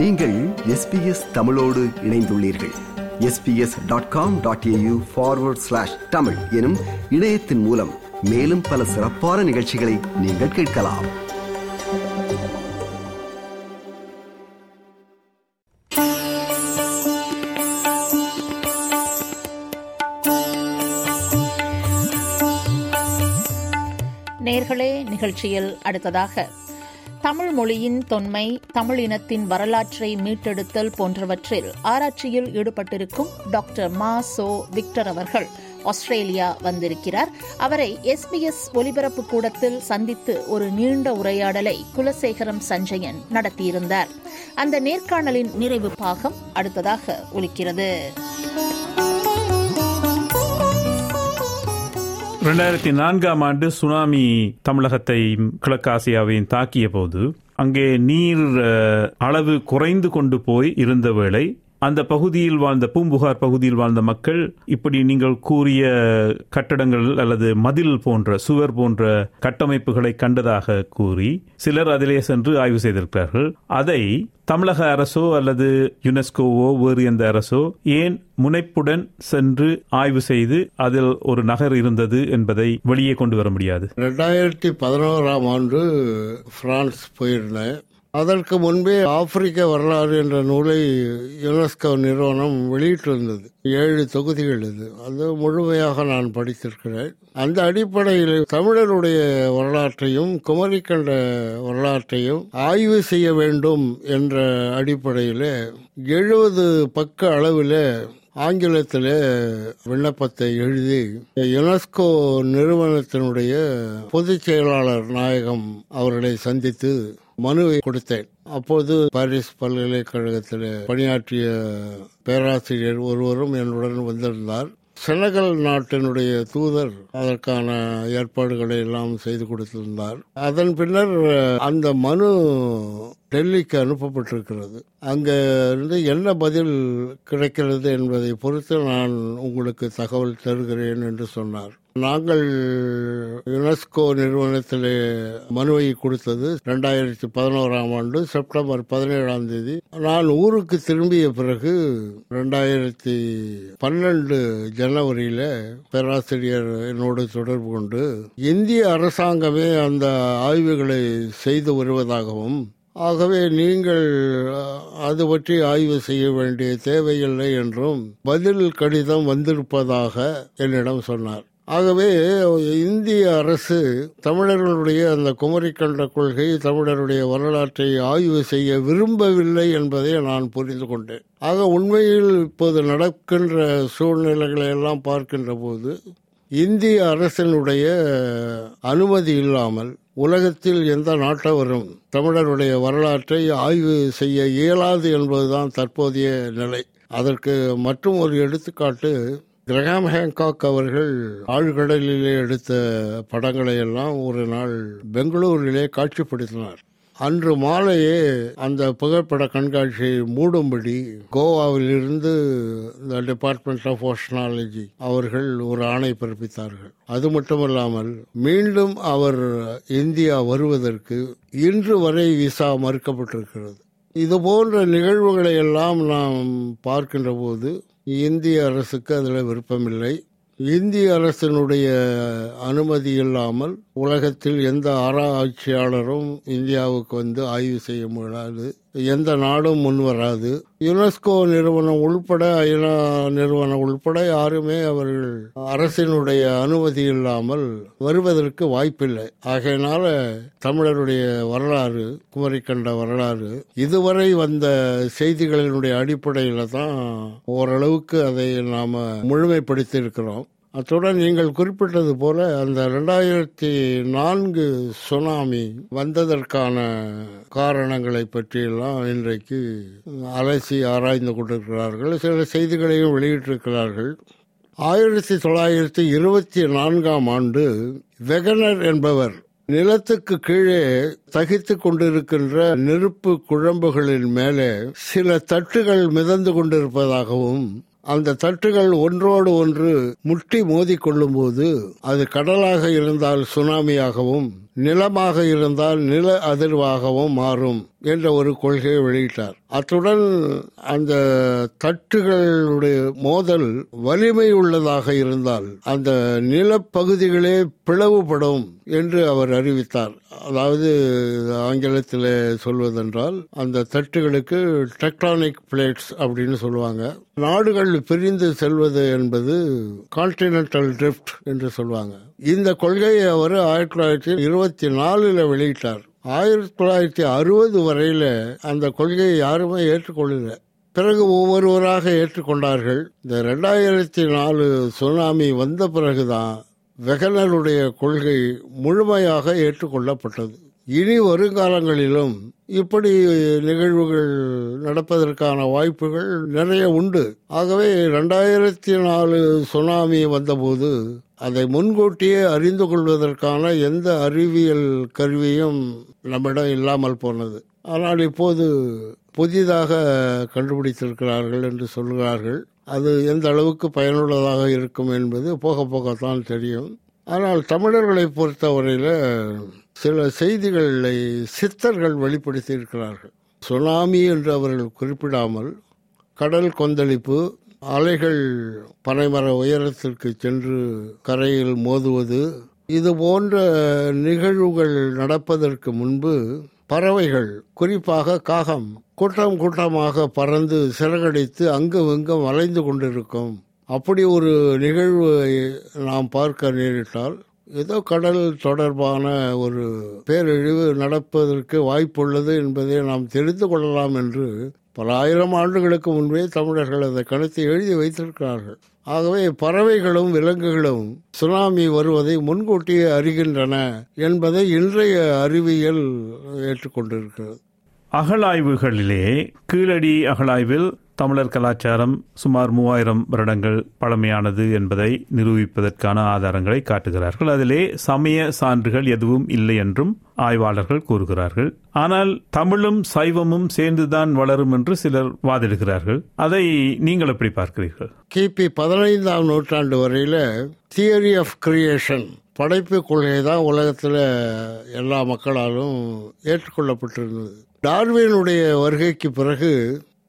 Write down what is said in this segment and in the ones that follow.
நீங்கள் SPS தமிழோடு இணைந்துள்ளீர்கள். sps.com.au/tamil எனும் இணையத்தின் மூலம் மேலும் பல சிறப்பான நிகழ்ச்சிகளை நீங்கள் கேட்கலாம். நேர்களே, நிகழ்ச்சியில் அடுத்ததாக தமிழ் மொழியின் தொன்மை, தமிழ் இனத்தின் வரலாற்றை மீட்டெடுத்தல் போன்றவற்றில் ஆராய்ச்சியில் ஈடுபட்டிருக்கும் டாக்டர் மா. சோ. விக்டர் அவர்கள் ஆஸ்திரேலியா வந்திருக்கிறார். அவரை SPS ஒலிபரப்பு கூடத்தில் சந்தித்து ஒரு நீண்ட உரையாடலை குலசேகரம் சஞ்சயன் நடத்தியிருந்தார். அந்த நேர்காணலின் நிறைவு பாகம் அடுத்ததாக ஒலிக்கிறது. 2004 ஆண்டு சுனாமி தமிழகத்தை, கிழக்காசியாவையும் தாக்கிய போது அங்கே நீர் அளவு குறைந்து கொண்டு போய் இருந்த வேளை அந்த பகுதியில் வாழ்ந்த, பூம்புகார் பகுதியில் வாழ்ந்த மக்கள் இப்படி நீங்கள் கூறிய கட்டடங்கள் அல்லது மதில் போன்ற சுவர் போன்ற கட்டமைப்புகளை கண்டதாக கூறி சிலர் அதிலே சென்று ஆய்வு செய்திருக்கிறார்கள். அதை தமிழக அரசோ அல்லது யுனெஸ்கோவோ வேறு எந்த அரசோ ஏன் முனைப்புடன் சென்று ஆய்வு செய்து அதில் ஒரு நகர் இருந்தது என்பதை வெளியே கொண்டு வர முடியாது? 2011 ஆண்டு பிரான்ஸ் போயிருந்தேன். அதற்கு முன்பே ஆப்பிரிக்க வரலாறு என்ற நூலை யுனெஸ்கோ நிறுவனம் வெளியிட்டிருந்தது. 7 தொகுதிகள் இது, அது முழுமையாக நான் படித்திருக்கிறேன். அந்த அடிப்படையில் தமிழருடைய வரலாற்றையும் குமரி கண்ட வரலாற்றையும் ஆய்வு செய்ய வேண்டும் என்ற அடிப்படையில் 70 பக்க அளவில் ஆங்கிலத்தில் விண்ணப்பத்தை எழுதி யுனெஸ்கோ நிறுவனத்தினுடைய பொதுச் செயலாளர் நாயகம் அவர்களை சந்தித்து மனுவை கொடுத்தேன். அப்போது பாரிஸ் பல்கலைக்கழகத்தில் பணியாற்றிய பேராசிரியர் ஒருவரும் என்னுடன் வந்திருந்தார். செனகல் நாட்டினுடைய தூதர் அதற்கான ஏற்பாடுகளை எல்லாம் செய்து கொடுத்திருந்தார். அதன் பின்னர் அந்த மனு டெல்லிக்கு அனுப்பப்பட்டிருக்கிறது. அங்கே இருந்து என்ன பதில் கிடைக்கிறது என்பதை பொறுத்து நான் உங்களுக்கு தகவல் தருகிறேன் என்று சொன்னார். நாங்கள் யுனெஸ்கோ நிறுவனத்தில் மனுவை கொடுத்தது 2011 ஆண்டு செப்டம்பர் 17. நான் ஊருக்கு திரும்பிய பிறகு 2012 ஜனவரியில் பேராசிரியர் என்னோடு தொடர்பு கொண்டு இந்திய அரசாங்கமே அந்த ஆய்வுகளை செய்து வருவதாகவும், ஆகவே நீங்கள் அது பற்றி ஆய்வு செய்ய வேண்டிய தேவையில்லை என்றும் பதில் கடிதம் வந்திருப்பதாக என்னிடம் சொன்னார். ஆகவே இந்திய அரசு தமிழர்களுடைய அந்த குமரி கண்ட கொள்கை, தமிழருடைய வரலாற்றை ஆய்வு செய்ய விரும்பவில்லை என்பதை நான் புரிந்து கொண்டேன். ஆக உண்மையில் இப்போது நடக்கின்ற சூழ்நிலைகளை எல்லாம் பார்க்கின்ற போது இந்திய அரசினுடைய அனுமதி இல்லாமல் உலகத்தில் எந்த நாட்டவரும் தமிழருடைய வரலாற்றை ஆய்வு செய்ய இயலாது என்பதுதான் தற்போதைய நிலை. அதற்கு மற்றும் ஒரு எடுத்துக்காட்டு, கிரஹாம் ஹேங்காக் அவர்கள் ஆழ்கடலிலே எடுத்த படங்களை எல்லாம் ஒரு நாள் பெங்களூரிலே காட்சிப்படுத்தினார். அன்று மாலையே அந்த புகைப்பட கண்காட்சியை மூடும்படி கோவாவிலிருந்து இந்த டிபார்ட்மெண்ட் ஆஃப் ஓஷனாலஜி அவர்கள் ஒரு ஆணை பிறப்பித்தார்கள். அது மட்டுமல்லாமல் மீண்டும் அவர் இந்தியா வருவதற்கு இன்று வரை விசா மறுக்கப்பட்டிருக்கிறது. இது போன்ற நிகழ்வுகளை எல்லாம் நாம் பார்க்கின்ற போது இந்திய அரசுக்கு அதில் விருப்பமில்லை. இந்திய அரசினுடைய அனுமதி இல்லாமல் உலகத்தில் எந்த ஆராய்ச்சியாளரும் இந்தியாவுக்கு வந்து ஆய்வு செய்ய முடியாது, எந்த நாடும் முன்வராது. யுனெஸ்கோ நிறுவனம் உள்பட, ஐநா நிறுவனம் உள்பட யாருமே அவர்கள் அரசினுடைய அனுமதி இல்லாமல் வருவதற்கு வாய்ப்பில்லை. ஆகையினால தமிழருடைய வரலாறு, குமரி கண்ட வரலாறு, இதுவரை வந்த செய்திகளினுடைய அடிப்படையில் தான் ஓரளவுக்கு அதை நாம முழுமைப்படுத்தி இருக்கிறோம். அத்துடன் நீங்கள் குறிப்பிட்டது போல அந்த 2004 சுனாமி வந்ததற்கான காரணங்களை பற்றியெல்லாம் இன்றைக்கு அலசி ஆராய்ந்து கொண்டிருக்கிறார்கள். சில செய்திகளையும் வெளியிட்டிருக்கிறார்கள். 1924 ஆண்டு வெகனர் என்பவர் நிலத்துக்கு கீழே தகித்து கொண்டிருக்கின்ற நெருப்பு குழம்புகளின் மேலே சில தட்டுகள் மிதந்து கொண்டிருப்பதாகவும், அந்த தட்டுகள் ஒன்றோடு ஒன்று முட்டி மோதி கொள்ளும் போது அது கடலாக இருந்தால் சுனாமியாகவும், நிலமாக இருந்தால் நில அதிர்வாகவும் மாறும் என்ற ஒரு கொள்கையை வெளியிட்டார். அத்துடன் அந்த தட்டுகளுடைய மோதல் வலிமை உள்ளதாக இருந்தால் அந்த நிலப்பகுதிகளே பிளவுபடும் என்று அவர் அறிவித்தார். அதாவது ஆங்கிலத்தில் சொல்வதென்றால் அந்த தட்டுகளுக்கு டெக்டானிக் பிளேட்ஸ் அப்படின்னு சொல்லுவாங்க. நாடுகள் பிரிந்து செல்வது என்பது கான்டினென்டல் டிரிஃப்ட் என்று சொல்லுவாங்க. இந்த கொள்கையை அவர் 1924 வெளியிட்டார். 1960 வரையில அந்த கொள்கையை யாருமே ஏற்றுக்கொள்ளல. பிறகு ஒவ்வொருவராக ஏற்றுக்கொண்டார்கள். இந்த 2004 சுனாமி வந்த பிறகுதான் வெகனருடைய கொள்கை முழுமையாக ஏற்றுக்கொள்ளப்பட்டது. இனி வருங்காலங்களிலும் இப்படி நிகழ்வுகள் நடப்பதற்கான வாய்ப்புகள் நிறைய உண்டு. ஆகவே 2004 சுனாமி வந்தபோது அதை முன்கூட்டியே அறிந்து கொள்வதற்கான எந்த அறிவியல் கருவியும் நம்மிடம் இல்லாமல் போனது. ஆனால் இப்போது புதிதாக கண்டுபிடித்திருக்கிறார்கள் என்று சொல்கிறார்கள். அது எந்த அளவுக்கு பயனுள்ளதாக இருக்கும் என்பது போக போகத்தான் தெரியும். ஆனால் தமிழர்களை பொறுத்தவரையில் சில செய்திகளை சித்தர்கள் வெளிப்படுத்தி இருக்கிறார்கள். சுனாமி என்று அவர்கள் குறிப்பிடாமல் கடல் கொந்தளிப்பு, அலைகள் பனைமர உயரத்திற்கு சென்று கரையில் மோதுவது, இது போன்ற நிகழ்வுகள் நடப்பதற்கு முன்பு பறவைகள், குறிப்பாக காகம், கூட்டம் கூட்டமாக பறந்து சிறகடித்து அங்கும் இங்கும் வளைந்து கொண்டிருக்கும். அப்படி ஒரு நிகழ்வை நாம் பார்க்க நேரிட்டால் ஏதோ கடல் தொடர்பான ஒரு பேரழிவு நடப்பதற்கு வாய்ப்புள்ளது என்பதை நாம் தெரிந்து கொள்ளலாம் என்று பல ஆயிரம் ஆண்டுகளுக்கு முன்பே தமிழர்கள் அதை கணித்து எழுதி வைத்திருக்கிறார்கள். ஆகவே பறவைகளும் விலங்குகளும் சுனாமி வருவதை முன்கூட்டியே அறிகின்றன என்பதை இன்றைய அறிவியல் ஏற்றுக்கொண்டிருக்கிறது. அகழாய்வுகளிலே கீழடி அகழாய்வில் தமிழர் கலாச்சாரம் சுமார் 3000 வருடங்கள் பழமையானது என்பதை நிரூபிப்பதற்கான ஆதாரங்களை காட்டுகிறார்கள். அதிலே சமய சான்றுகள் எதுவும் இல்லை என்றும் ஆய்வாளர்கள் கூறுகிறார்கள். ஆனால் தமிழும் சைவமும் சேர்ந்துதான் வளரும் என்று சிலர் வாதிடுகிறார்கள். அதை நீங்கள் எப்படி பார்க்கிறீர்கள்? கிபி 15ஆம் நூற்றாண்டு வரையில தியரி ஆஃப் கிரியேஷன், படைப்பு கொள்கை தான் உலகத்தில் எல்லா மக்களாலும் ஏற்றுக்கொள்ளப்பட்டிருந்தது. டார்வினுடைய வருகைக்கு பிறகு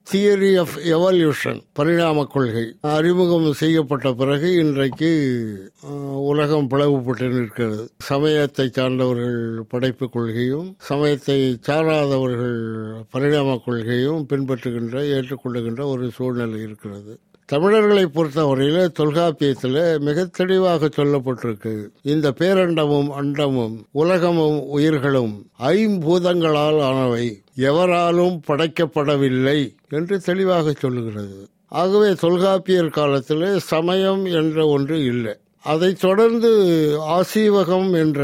தியரி ஆஃப் எவல்யூஷன், பரிணாம கொள்கை அறிமுகம் செய்யப்பட்ட பிறகு இன்றைக்கு உலகம் பிளவுபட்டு நிற்கிறது. சமயத்தை சார்ந்தவர்கள் படைப்பு கொள்கையும் சமயத்தை சாராதவர்கள் பரிணாம கொள்கையும் பின்பற்றுகின்ற, ஏற்றுக்கொள்ளுகின்ற ஒரு சூழ்நிலை இருக்கிறது. தமிழர்களை பொறுத்தவரையில தொல்காப்பியத்தில் மிக தெளிவாக சொல்லப்பட்டிருக்கு, இந்த பேரண்டமும் அண்டமும் உலகமும் உயிர்களும் ஐம்பூதங்களால் ஆனவை, எவராலும் படைக்கப்படவில்லை என்று தெளிவாக சொல்லுகிறது. ஆகவே தொல்காப்பியர் காலத்தில் சமயம் என்ற ஒன்று இல்லை. அதை தொடர்ந்து ஆசீவகம் என்ற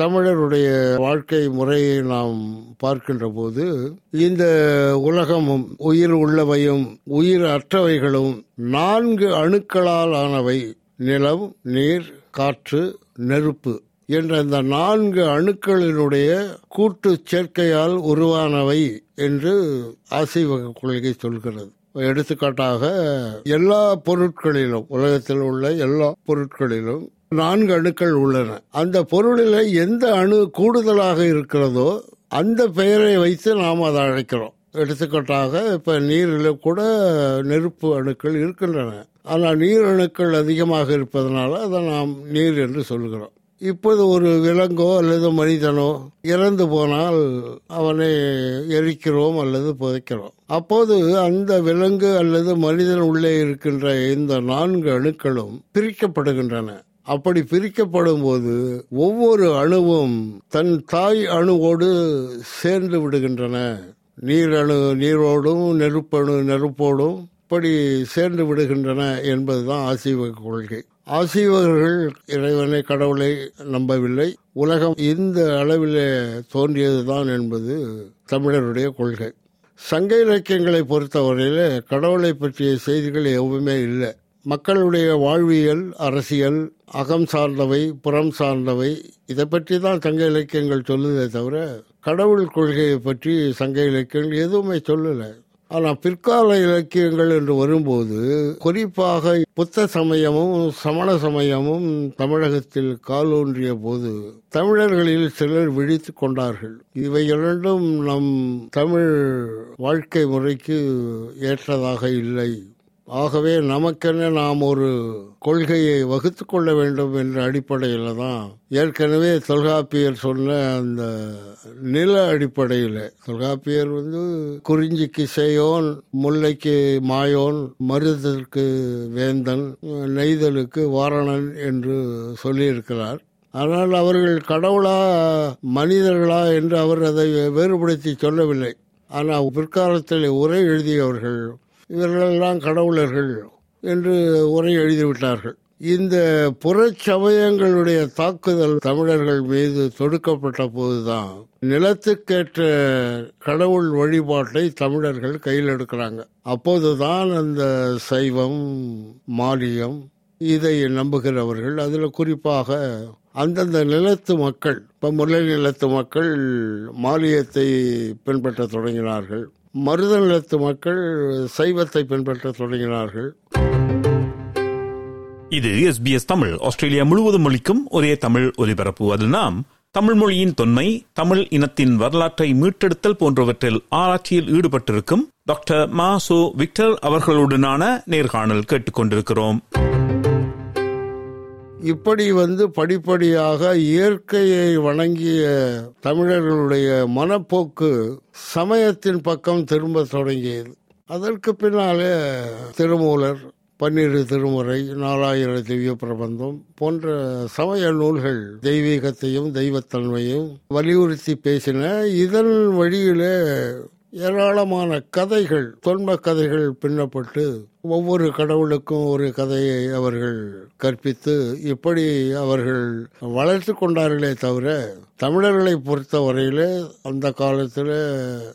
தமிழருடைய வாழ்க்கை முறையை நாம் பார்க்கின்ற போது இந்த உலகமும் உயிர் உள்ளவையும் உயிர் அற்றவைகளும் 4 அணுக்களால் ஆனவை, நிலம், நீர், காற்று, நெருப்பு என்ற இந்த 4 அணுக்களினுடைய கூட்டு சேர்க்கையால் உருவானவை என்று ஆசீவக கொள்கை சொல்கிறது. எடுத்துக்காட்டாக எல்லா பொருட்களிலும், உலகத்தில் உள்ள எல்லா பொருட்களிலும் 4 அணுக்கள் உள்ளன. அந்த பொருளில் எந்த அணு கூடுதலாக இருக்கிறதோ அந்த பெயரை வைத்து நாம் அதை அழைக்கிறோம். எடுத்துக்காட்டாக இப்போ நீரில் கூட நெருப்பு அணுக்கள் இருக்கின்றன. ஆனால் நீர் அணுக்கள் அதிகமாக இருப்பதனால அதை நாம் நீர் என்று சொல்கிறோம். இப்போது ஒரு விலங்கோ அல்லது மனிதனோ இறந்து போனால் அவனை எரிக்கிறோம் அல்லது புதைக்கிறோம். அப்போது அந்த விலங்கு அல்லது மனிதன் உள்ளே இருக்கின்ற இந்த 4 அணுக்களும் பிரிக்கப்படுகின்றன. அப்படி பிரிக்கப்படும் போது ஒவ்வொரு அணுவும் தன் தாய் அணுவோடு சேர்ந்து விடுகின்றன. நீரணு நீரோடும் நெருப்பணு நெருப்போடும் இப்படி சேர்ந்து விடுகின்றன என்பதுதான் ஆசீவக கொள்கை. ஆசீவகர்கள் இறைவனை, கடவுளை நம்பவில்லை. உலகம் இந்த அளவில் தோன்றியதுதான் என்பது தமிழருடைய கொள்கை. சங்க இலக்கியங்களை பொறுத்தவரையில் கடவுளை பற்றிய செய்திகள் எதுவுமே இல்லை. மக்களுடைய வாழ்வியல், அரசியல், அகம் சார்ந்தவை, புறம் சார்ந்தவை, இதை பற்றி தான் சங்க இலக்கியங்கள் சொல்லுதே தவிர கடவுள் கொள்கையை பற்றி சங்க இலக்கியங்கள் எதுவுமே சொல்லலை. ஆனால் பிற்கால இலக்கியங்கள் என்று வரும்போது குறிப்பாக புத்த சமயமும் சமண சமயமும் தமிழகத்தில் காலூன்றிய போது தமிழர்களில் சிலர் விழித்து கொண்டார்கள். இவை இரண்டும் நம் தமிழ் வாழ்க்கை முறைக்கு ஏற்றதாக இல்லை, ஆகவே நமக்கென நாம் ஒரு கொள்கையை வகுத்து கொள்ள வேண்டும் என்ற அடிப்படையில் தான் ஏற்கனவே தொல்காப்பியர் சொன்ன அந்த நில அடிப்படையில், தொல்காப்பியர் குறிஞ்சிக்கு சேயோன், முல்லைக்கு மாயோன், மருதற்கு வேந்தன், நெய்தலுக்கு வாரணன் என்று சொல்லியிருக்கிறார். ஆனால் அவர்கள் கடவுளா மனிதர்களா என்று அவர் அதை வேறுபடுத்தி சொல்லவில்லை. ஆனால் பிற்காலத்தில் உரை எழுதியவர்கள் இவர்களெல்லாம் கடவுளர்கள் என்று உரை எழுதிவிட்டார்கள். இந்த புறச்சமயங்களுடைய தாக்குதல் தமிழர்கள் மீது தொடுக்கப்பட்ட போதுதான் நிலத்துக்கேற்ற கடவுள் வழிபாட்டை தமிழர்கள் கையில் எடுக்கிறாங்க. அப்போதுதான் அந்த சைவம் மானியம் இதை நம்புகிறவர்கள், அதில் குறிப்பாக அந்தந்த நிலத்து மக்கள், இப்போ முல்லை நிலத்து மக்கள் மானியத்தை பின்பற்ற தொடங்கினார்கள், மருத நிலத்து மக்கள் சைவத்தை பின்பற்ற தொடங்கினார்கள். இது எஸ்பிஎஸ் தமிழ், ஆஸ்திரேலியா முழுவதும் மொழிக்கும் ஒரே தமிழ் ஒலிபரப்பு. அதில் நாம் தமிழ் மொழியின் தொன்மை, தமிழ் இனத்தின் வரலாற்றை மீட்டெடுத்தல் போன்றவற்றில் ஆராய்ச்சியில் ஈடுபட்டிருக்கும் டாக்டர் மா. சோ. விக்டர் அவர்களுடனான நேர்காணல் கேட்டுக்கொண்டிருக்கிறோம். இப்படி படிப்படியாக இயற்கையை வணங்கிய தமிழர்களுடைய மனப்போக்கு சமயத்தின் பக்கம் திரும்ப தொடங்கியது. அதற்கு பின்னாலே திருமூலர், 12 திருமுறை, நாலாயிர திவ்ய பிரபந்தம் போன்ற சமய நூல்கள் தெய்வீகத்தையும் தெய்வத்தன்மையும் வலியுறுத்தி பேசின. இதன் வழியிலே ஏராளமான கதைகள், தொன்ம கதைகள் பின்னப்பட்டு ஒவ்வொரு கடவுளுக்கும் ஒரு கதையை அவர்கள் கற்பித்து இப்படி அவர்கள் வளர்த்து கொண்டார்களே தவிர, தமிழர்களை பொறுத்த வரையில அந்த காலத்தில்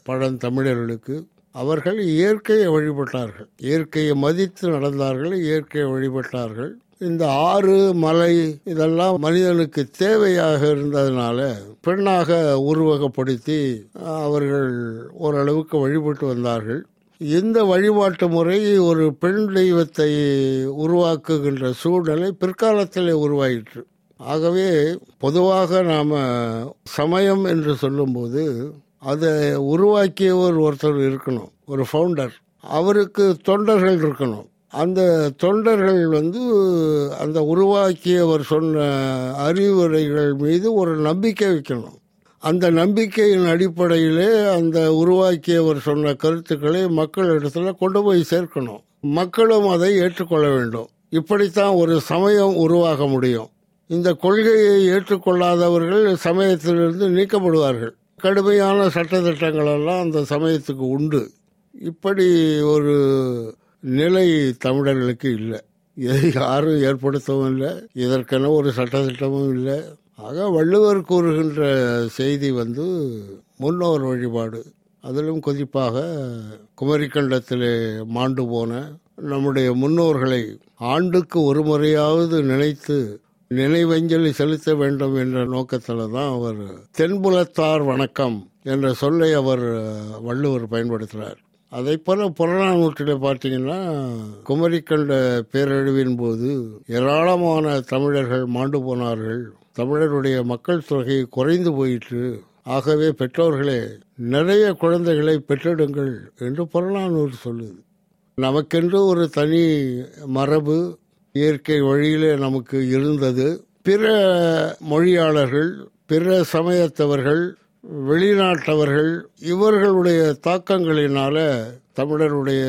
பழந்தமிழர்களுக்கு அவர்கள் இயற்கையை வழிபட்டார்கள், இயற்கையை மதித்து நடந்தார்கள், இயற்கையை வழிபட்டார்கள். இந்த ஆறு மலை இதெல்லாம் மனிதனுக்கு தேவையாக இருந்ததுனால பெண்ணாக உருவகப்படுத்தி அவர்கள் ஓரளவுக்கு வழிபட்டு வந்தார்கள். இந்த வழிபாட்டு முறை ஒரு பெண் தெய்வத்தை உருவாக்குகின்ற சூழ்நிலை பிற்காலத்திலே உருவாயிற்று. ஆகவே பொதுவாக நாம் சமயம் என்று சொல்லும்போது அதை உருவாக்கியவர் ஒருத்தர் இருக்கணும், ஒரு ஃபவுண்டர், அவருக்கு தொண்டர்கள் இருக்கணும். அந்த தொண்டர்கள் அந்த உருவாக்கியவர் சொன்ன அறிவுரைகள் மீது ஒரு நம்பிக்கை வைக்கணும். அந்த நம்பிக்கையின் அடிப்படையிலே அந்த உருவாக்கியவர் சொன்ன கருத்துக்களை மக்களிடத்தில் கொண்டு போய் சேர்க்கணும், மக்களும் அதை ஏற்றுக்கொள்ள வேண்டும். இப்படித்தான் ஒரு சமயம் உருவாக முடியும். இந்த கொள்கையை ஏற்றுக்கொள்ளாதவர்கள் சமயத்திலிருந்து நீக்கப்படுவார்கள். கடுமையான சட்டத்திட்டங்களெல்லாம் அந்த சமயத்துக்கு உண்டு. இப்படி ஒரு நிலை தமிழர்களுக்கு இல்லை, இதை யாரும் ஏற்படுத்தவும் இல்லை, இதற்கென ஒரு சட்டத்திட்டமும் இல்லை. ஆக வள்ளுவர் கூறுகின்ற செய்தி முன்னோர் வழிபாடு, அதிலும் குறிப்பாக குமரி கண்டத்திலே மாண்டு போன நம்முடைய முன்னோர்களை ஆண்டுக்கு ஒரு முறையாவது நினைத்து நினைவஞ்சலி செலுத்த வேண்டும் என்ற நோக்கத்தில் தான் அவர் தென்புலத்தார் வணக்கம் என்ற சொல்லை அவர் வள்ளுவர் பயன்படுத்தினார். அதை போல புறநானூற்றில் பார்த்தீங்கன்னா குமரி கண்ட பேரழிவின் போது ஏராளமான தமிழர்கள் மாண்டு போனார்கள், தமிழருடைய மக்கள் தொகை குறைந்து போயிற்று, ஆகவே பெற்றோர்களே நிறைய குழந்தைகளை பெற்றெடுங்கள் என்று புறநானூறு சொல்லுது. நமக்கென்று ஒரு தனி மரபு இயற்கை வழியிலே நமக்கு இருந்தது. பிற மொழியாளர்கள், பிற சமயத்தவர்கள், வெளிநாட்டவர்கள் இவர்களுடைய தாக்கங்களினால தமிழருடைய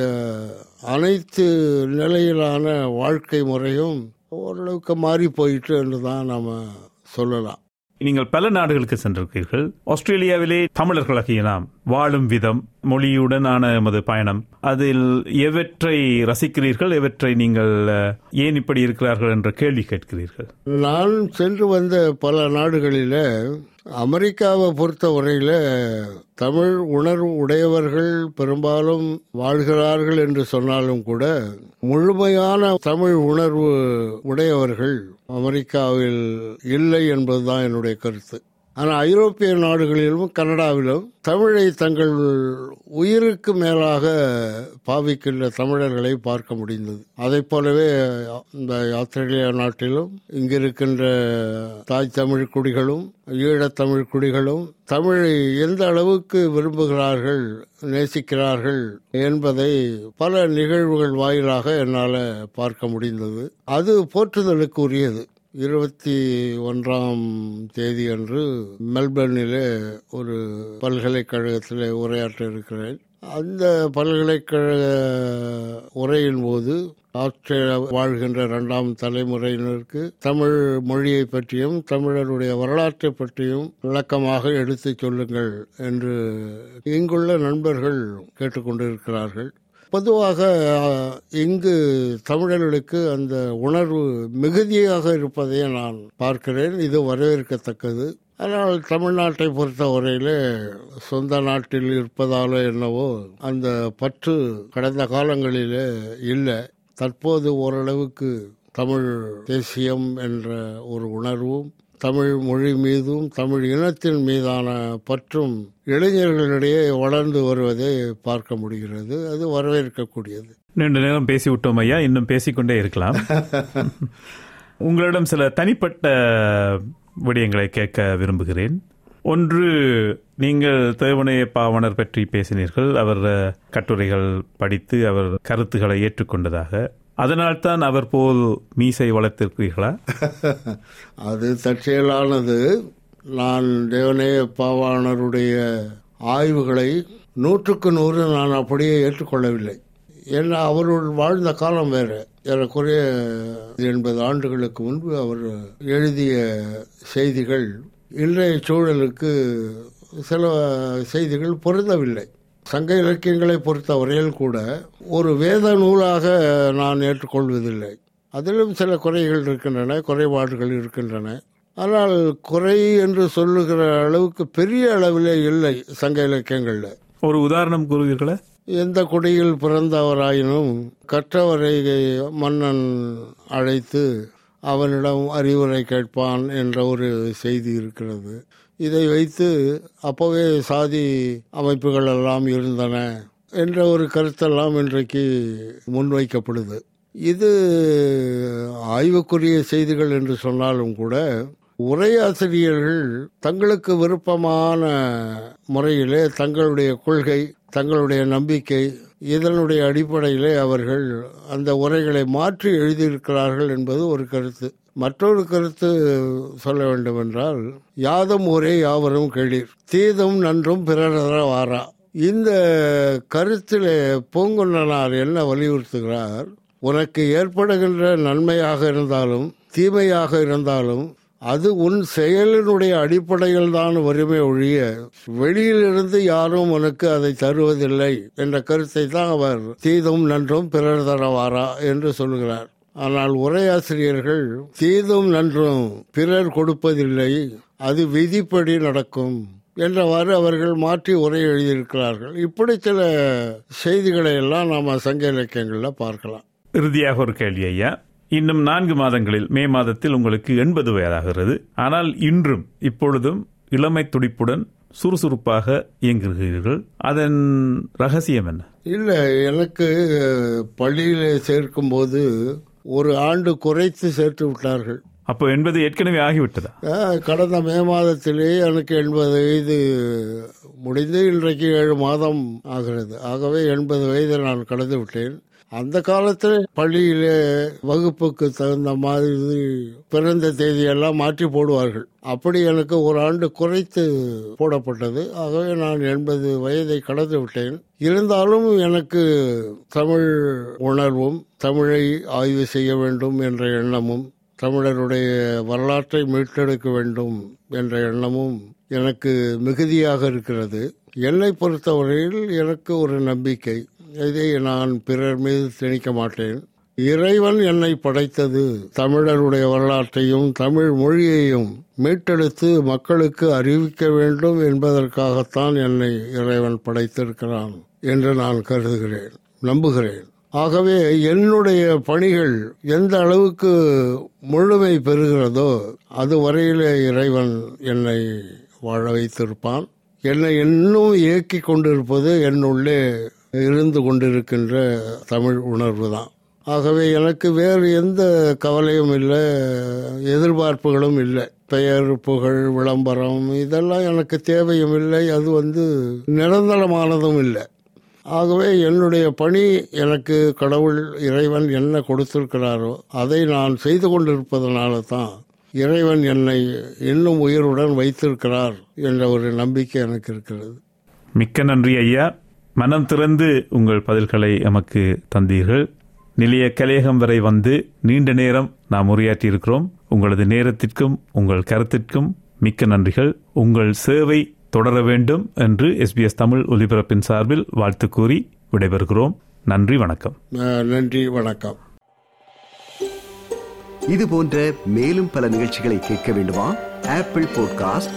அனைத்து நிலையிலான வாழ்க்கை முறையும் ஓரளவுக்கு மாறி போயிட்டு என்று தான் நாம சொல்லலாம். நீங்கள் பல நாடுகளுக்கு சென்றிருக்கீர்கள். ஆஸ்திரேலியாவிலே தமிழர்களாகிய நாம் வாழும் விதம், மொழியுடனான எமது பயணம், அதில் எவற்றை ரசிக்கிறீர்கள், எவற்றை நீங்கள் ஏன் இப்படி இருக்கிறார்கள் என்ற கேள்வி கேட்கிறீர்கள்? நான் சென்று வந்த பல நாடுகளில அமெரிக்காவை பொறுத்த வரையில தமிழ் உணர்வு உடையவர்கள் பெரும்பாலும் வாழ்கிறார்கள் என்று சொன்னாலும் கூட முழுமையான தமிழ் உணர்வு உடையவர்கள் அமெரிக்காவில் இல்லை என்பதுதான் என்னுடைய கருத்து. ஆனால் ஐரோப்பிய நாடுகளிலும் கனடாவிலும் தமிழை தங்கள் உயிருக்கு மேலாக பாவிக்கின்ற தமிழர்களை பார்க்க முடிந்தது. அதை போலவே இந்த ஆஸ்திரேலியா நாட்டிலும் இங்கிருக்கின்ற தாய் தமிழ் குடிகளும் ஈழத்தமிழ் குடிகளும் தமிழை எந்த அளவுக்கு விரும்புகிறார்கள், நேசிக்கிறார்கள் என்பதை பல நிகழ்வுகள் வாயிலாக என்னால் பார்க்க முடிந்தது. அது போற்றுதலுக்கு உரியது. 21ஆம் தேதி அன்று மெல்பர்னிலே ஒரு பல்கலைக்கழகத்தில் உரையாற்ற இருக்கிறேன். அந்த பல்கலைக்கழக உரையின் போது ஆஸ்திரேலியா வாழ்கின்ற 2ஆம் தலைமுறையினருக்கு தமிழ் மொழியை பற்றியும் தமிழருடைய வரலாற்றை பற்றியும் விளக்கமாக எடுத்து சொல்லுங்கள் என்று இங்குள்ள நண்பர்கள் கேட்டுக்கொண்டிருக்கிறார்கள். பொதுவாக இங்கு தமிழர்களுக்கு அந்த உணர்வு மிகுதியாக இருப்பதை நான் பார்க்கிறேன். இது வரவேற்கத்தக்கது. ஆனால் தமிழ்நாட்டை பொறுத்த வரையிலே சொந்த நாட்டில் இருப்பதாலோ என்னவோ அந்த பற்று கடந்த காலங்களிலே இல்லை. தற்போது ஓரளவுக்கு தமிழ் தேசியம் என்ற ஒரு உணர்வும் தமிழ் மொழி மீதும் தமிழ் இனத்தின் மீதான பற்றும் இளைஞர்களிடையே வளர்ந்து வருவதை பார்க்க முடிகிறது. அது வரவேற்கக்கூடியது. நீண்ட நேரம் பேசிவிட்டோம் ஐயா, இன்னும் பேசிக்கொண்டே இருக்கலாம். உங்களிடம் சில தனிப்பட்ட விடயங்களை கேட்க விரும்புகிறேன். ஒன்று, நீங்கள் தேவனைய பாவனர் பற்றி பேசினீர்கள். அவர் கட்டுரைகள் படித்து அவர் கருத்துக்களை ஏற்றுக்கொண்டதாக, அதனால் தான் அவர் போல் மீசை வளர்த்திருக்கிறீர்களா? அது தற்செயலானது. நான் தேவனேய பாவாணருடைய ஆய்வுகளை 100% நான் அப்படியே ஏற்றுக்கொள்ளவில்லை. ஏன்னா அவருள் வாழ்ந்த காலம் வேறு. ஏறக்குறைய 80 ஆண்டுகளுக்கு முன்பு அவர் எழுதிய செய்திகள் இன்றைய சூழலுக்கு சில செய்திகள் பொருந்தவில்லை. சங்க இலக்கியங்களை பொறுத்த வரையில் கூட ஒரு வேத நூலாக நான் ஏற்றுக்கொள்வதில்லை. அதிலும் சில குறைகள் இருக்கின்றன, குறைபாடுகள் இருக்கின்றன. ஆனால் குறை என்று சொல்லுகிற அளவுக்கு பெரிய அளவிலே இல்லை சங்க இலக்கியங்களில். ஒரு உதாரணம் கூறுவீர்களே? எந்த குடியில் பிறந்தவராயினும் கற்றவரை மன்னன் அழைத்து அவனிடம் அறிவுரை கேட்பான் என்ற ஒரு செய்தி இருக்கிறது. இதை வைத்து அப்போவே சாதி அமைப்புகள் எல்லாம் இருந்தன என்ற ஒரு கருத்தெல்லாம் இன்றைக்கு முன்வைக்கப்படுது. இது ஆய்வுக்குரிய செய்திகள் என்று சொன்னாலும் கூட உரையாசிரியர்கள் தங்களுக்கு விருப்பமான முறையிலே தங்களுடைய கொள்கை, தங்களுடைய நம்பிக்கை, இதனுடைய அடிப்படையிலே அவர்கள் அந்த உரைகளை மாற்றி எழுதியிருக்கிறார்கள் என்பது ஒரு கருத்து. மற்றொரு கருத்து சொல்ல வேண்டும் என்றால், யாதும் ஒரே யாவரும் கேளீர், தீதும் நன்றும் பிறரற வாரா. இந்த கருத்திலே பூங்குன்றனார் என்ன வலியுறுத்துகிறார்? உனக்கு ஏற்படுகின்ற நன்மையாக இருந்தாலும் தீமையாக இருந்தாலும் அது உன் செயலினுடைய அடிப்படையில் தான் வறுமை ஒழிய வெளியிலிருந்து யாரும் உனக்கு அதை தருவதில்லை என்ற கருத்தை தான் அவர் தீதும் நன்றும் பிறர் தர வாரா என்று சொல்கிறார். ஆனால் உரையாசிரியர்கள் தீதும் நன்றும் பிறர் கொடுப்பதில்லை, அது விதிப்படி நடக்கும் என்றவாறு அவர்கள் மாற்றி உரை எழுதியிருக்கிறார்கள். இப்படி சில செய்திகளை எல்லாம் நாம் சங்க இலக்கியங்களில் பார்க்கலாம். இறுதியாக ஒரு கேள்வி ஐயா. இன்னும் 4 மாதங்களில் மே மாதத்தில் உங்களுக்கு 80 வயதாகிறது. ஆனால் இன்றும் இப்பொழுதும் இளமை துடிப்புடன் சுறுசுறுப்பாக இயங்குகிறீர்கள். அதன் ரகசியம் என்ன? இல்லை, எனக்கு பள்ளியில் சேர்க்கும்போது 1 ஆண்டு குறைத்து சேர்த்து விட்டார்கள். அப்போ 80 ஏற்கனவே ஆகிவிட்டதா? கடந்த மே மாதத்திலே எனக்கு 80 வயது முடிந்து இன்றைக்கு 7 மாதம் ஆகிறது. ஆகவே 80 வயது நான் கடந்து விட்டேன். அந்த காலத்தில் பள்ளியிலே வகுப்புக்கு தகுந்த மாதிரி பிறந்த தேதியெல்லாம் மாற்றி போடுவார்கள். அப்படி எனக்கு 1 ஆண்டு குறைத்து போடப்பட்டது. ஆகவே நான் 80 வயதை கடந்து விட்டேன். இருந்தாலும் எனக்கு தமிழ் உணர்வும் தமிழை ஆய்வு செய்ய வேண்டும் என்ற எண்ணமும் தமிழருடைய வரலாற்றை மீட்டெடுக்க வேண்டும் என்ற எண்ணமும் எனக்கு மிகுதியாக இருக்கிறது. என்னை பொறுத்தவரையில் எனக்கு ஒரு நம்பிக்கை, இதை நான் பிறர் மீது திணிக்க மாட்டேன். இறைவன் என்னை படைத்தது தமிழருடைய வரலாற்றையும் தமிழ் மொழியையும் மீட்டெடுத்து மக்களுக்கு அறிவிக்க வேண்டும் என்பதற்காகத்தான் என்னை இறைவன் படைத்திருக்கிறான் என்று நான் கருதுகிறேன், நம்புகிறேன். ஆகவே என்னுடைய பணிகள் எந்த அளவுக்கு முழுமை பெறுகிறதோ அதுவரையிலே இறைவன் என்னை வாழ வைத்திருப்பான். என்னை இன்னும் இயக்கி கொண்டிருப்பது என்னுள்ளே இருந்து கொண்டிருக்கின்ற தமிழ் உணர்வு தான். ஆகவே எனக்கு வேறு எந்த கவலையும் இல்லை, எதிர்பார்ப்புகளும் இல்லை. பெயர், புகழ், விளம்பரம் இதெல்லாம் எனக்கு தேவையும் இல்லை, அது நிரந்தரமானதும் இல்லை. ஆகவே என்னுடைய பணி, எனக்கு கடவுள் இறைவன் என்ன கொடுத்திருக்கிறாரோ அதை நான் செய்து கொண்டிருப்பதனால தான் இறைவன் என்னை இன்னும் உயிருடன் வைத்திருக்கிறார் என்ற ஒரு நம்பிக்கை எனக்கு இருக்கிறது. மிக்க நன்றி ஐயா. மனம் திறந்து உங்கள் பதில்களை எமக்கு தந்தீர்கள். நிலைய கலையகம் வரை வந்து நீண்ட நேரம் நாம் உரையாற்றியிருக்கிறோம். உங்களது நேரத்திற்கும் உங்கள் கருத்திற்கும் மிக்க நன்றிகள். உங்கள் சேவை தொடர வேண்டும் என்று எஸ்பிஎஸ் தமிழ் ஒலிபரப்பின் சார்பில் வாழ்த்து கூறி விடைபெறுகிறோம். நன்றி, வணக்கம். நன்றி, வணக்கம். இது போன்ற மேலும் பல நிகழ்ச்சிகளை கேட்க வேண்டுமா? Apple podcast,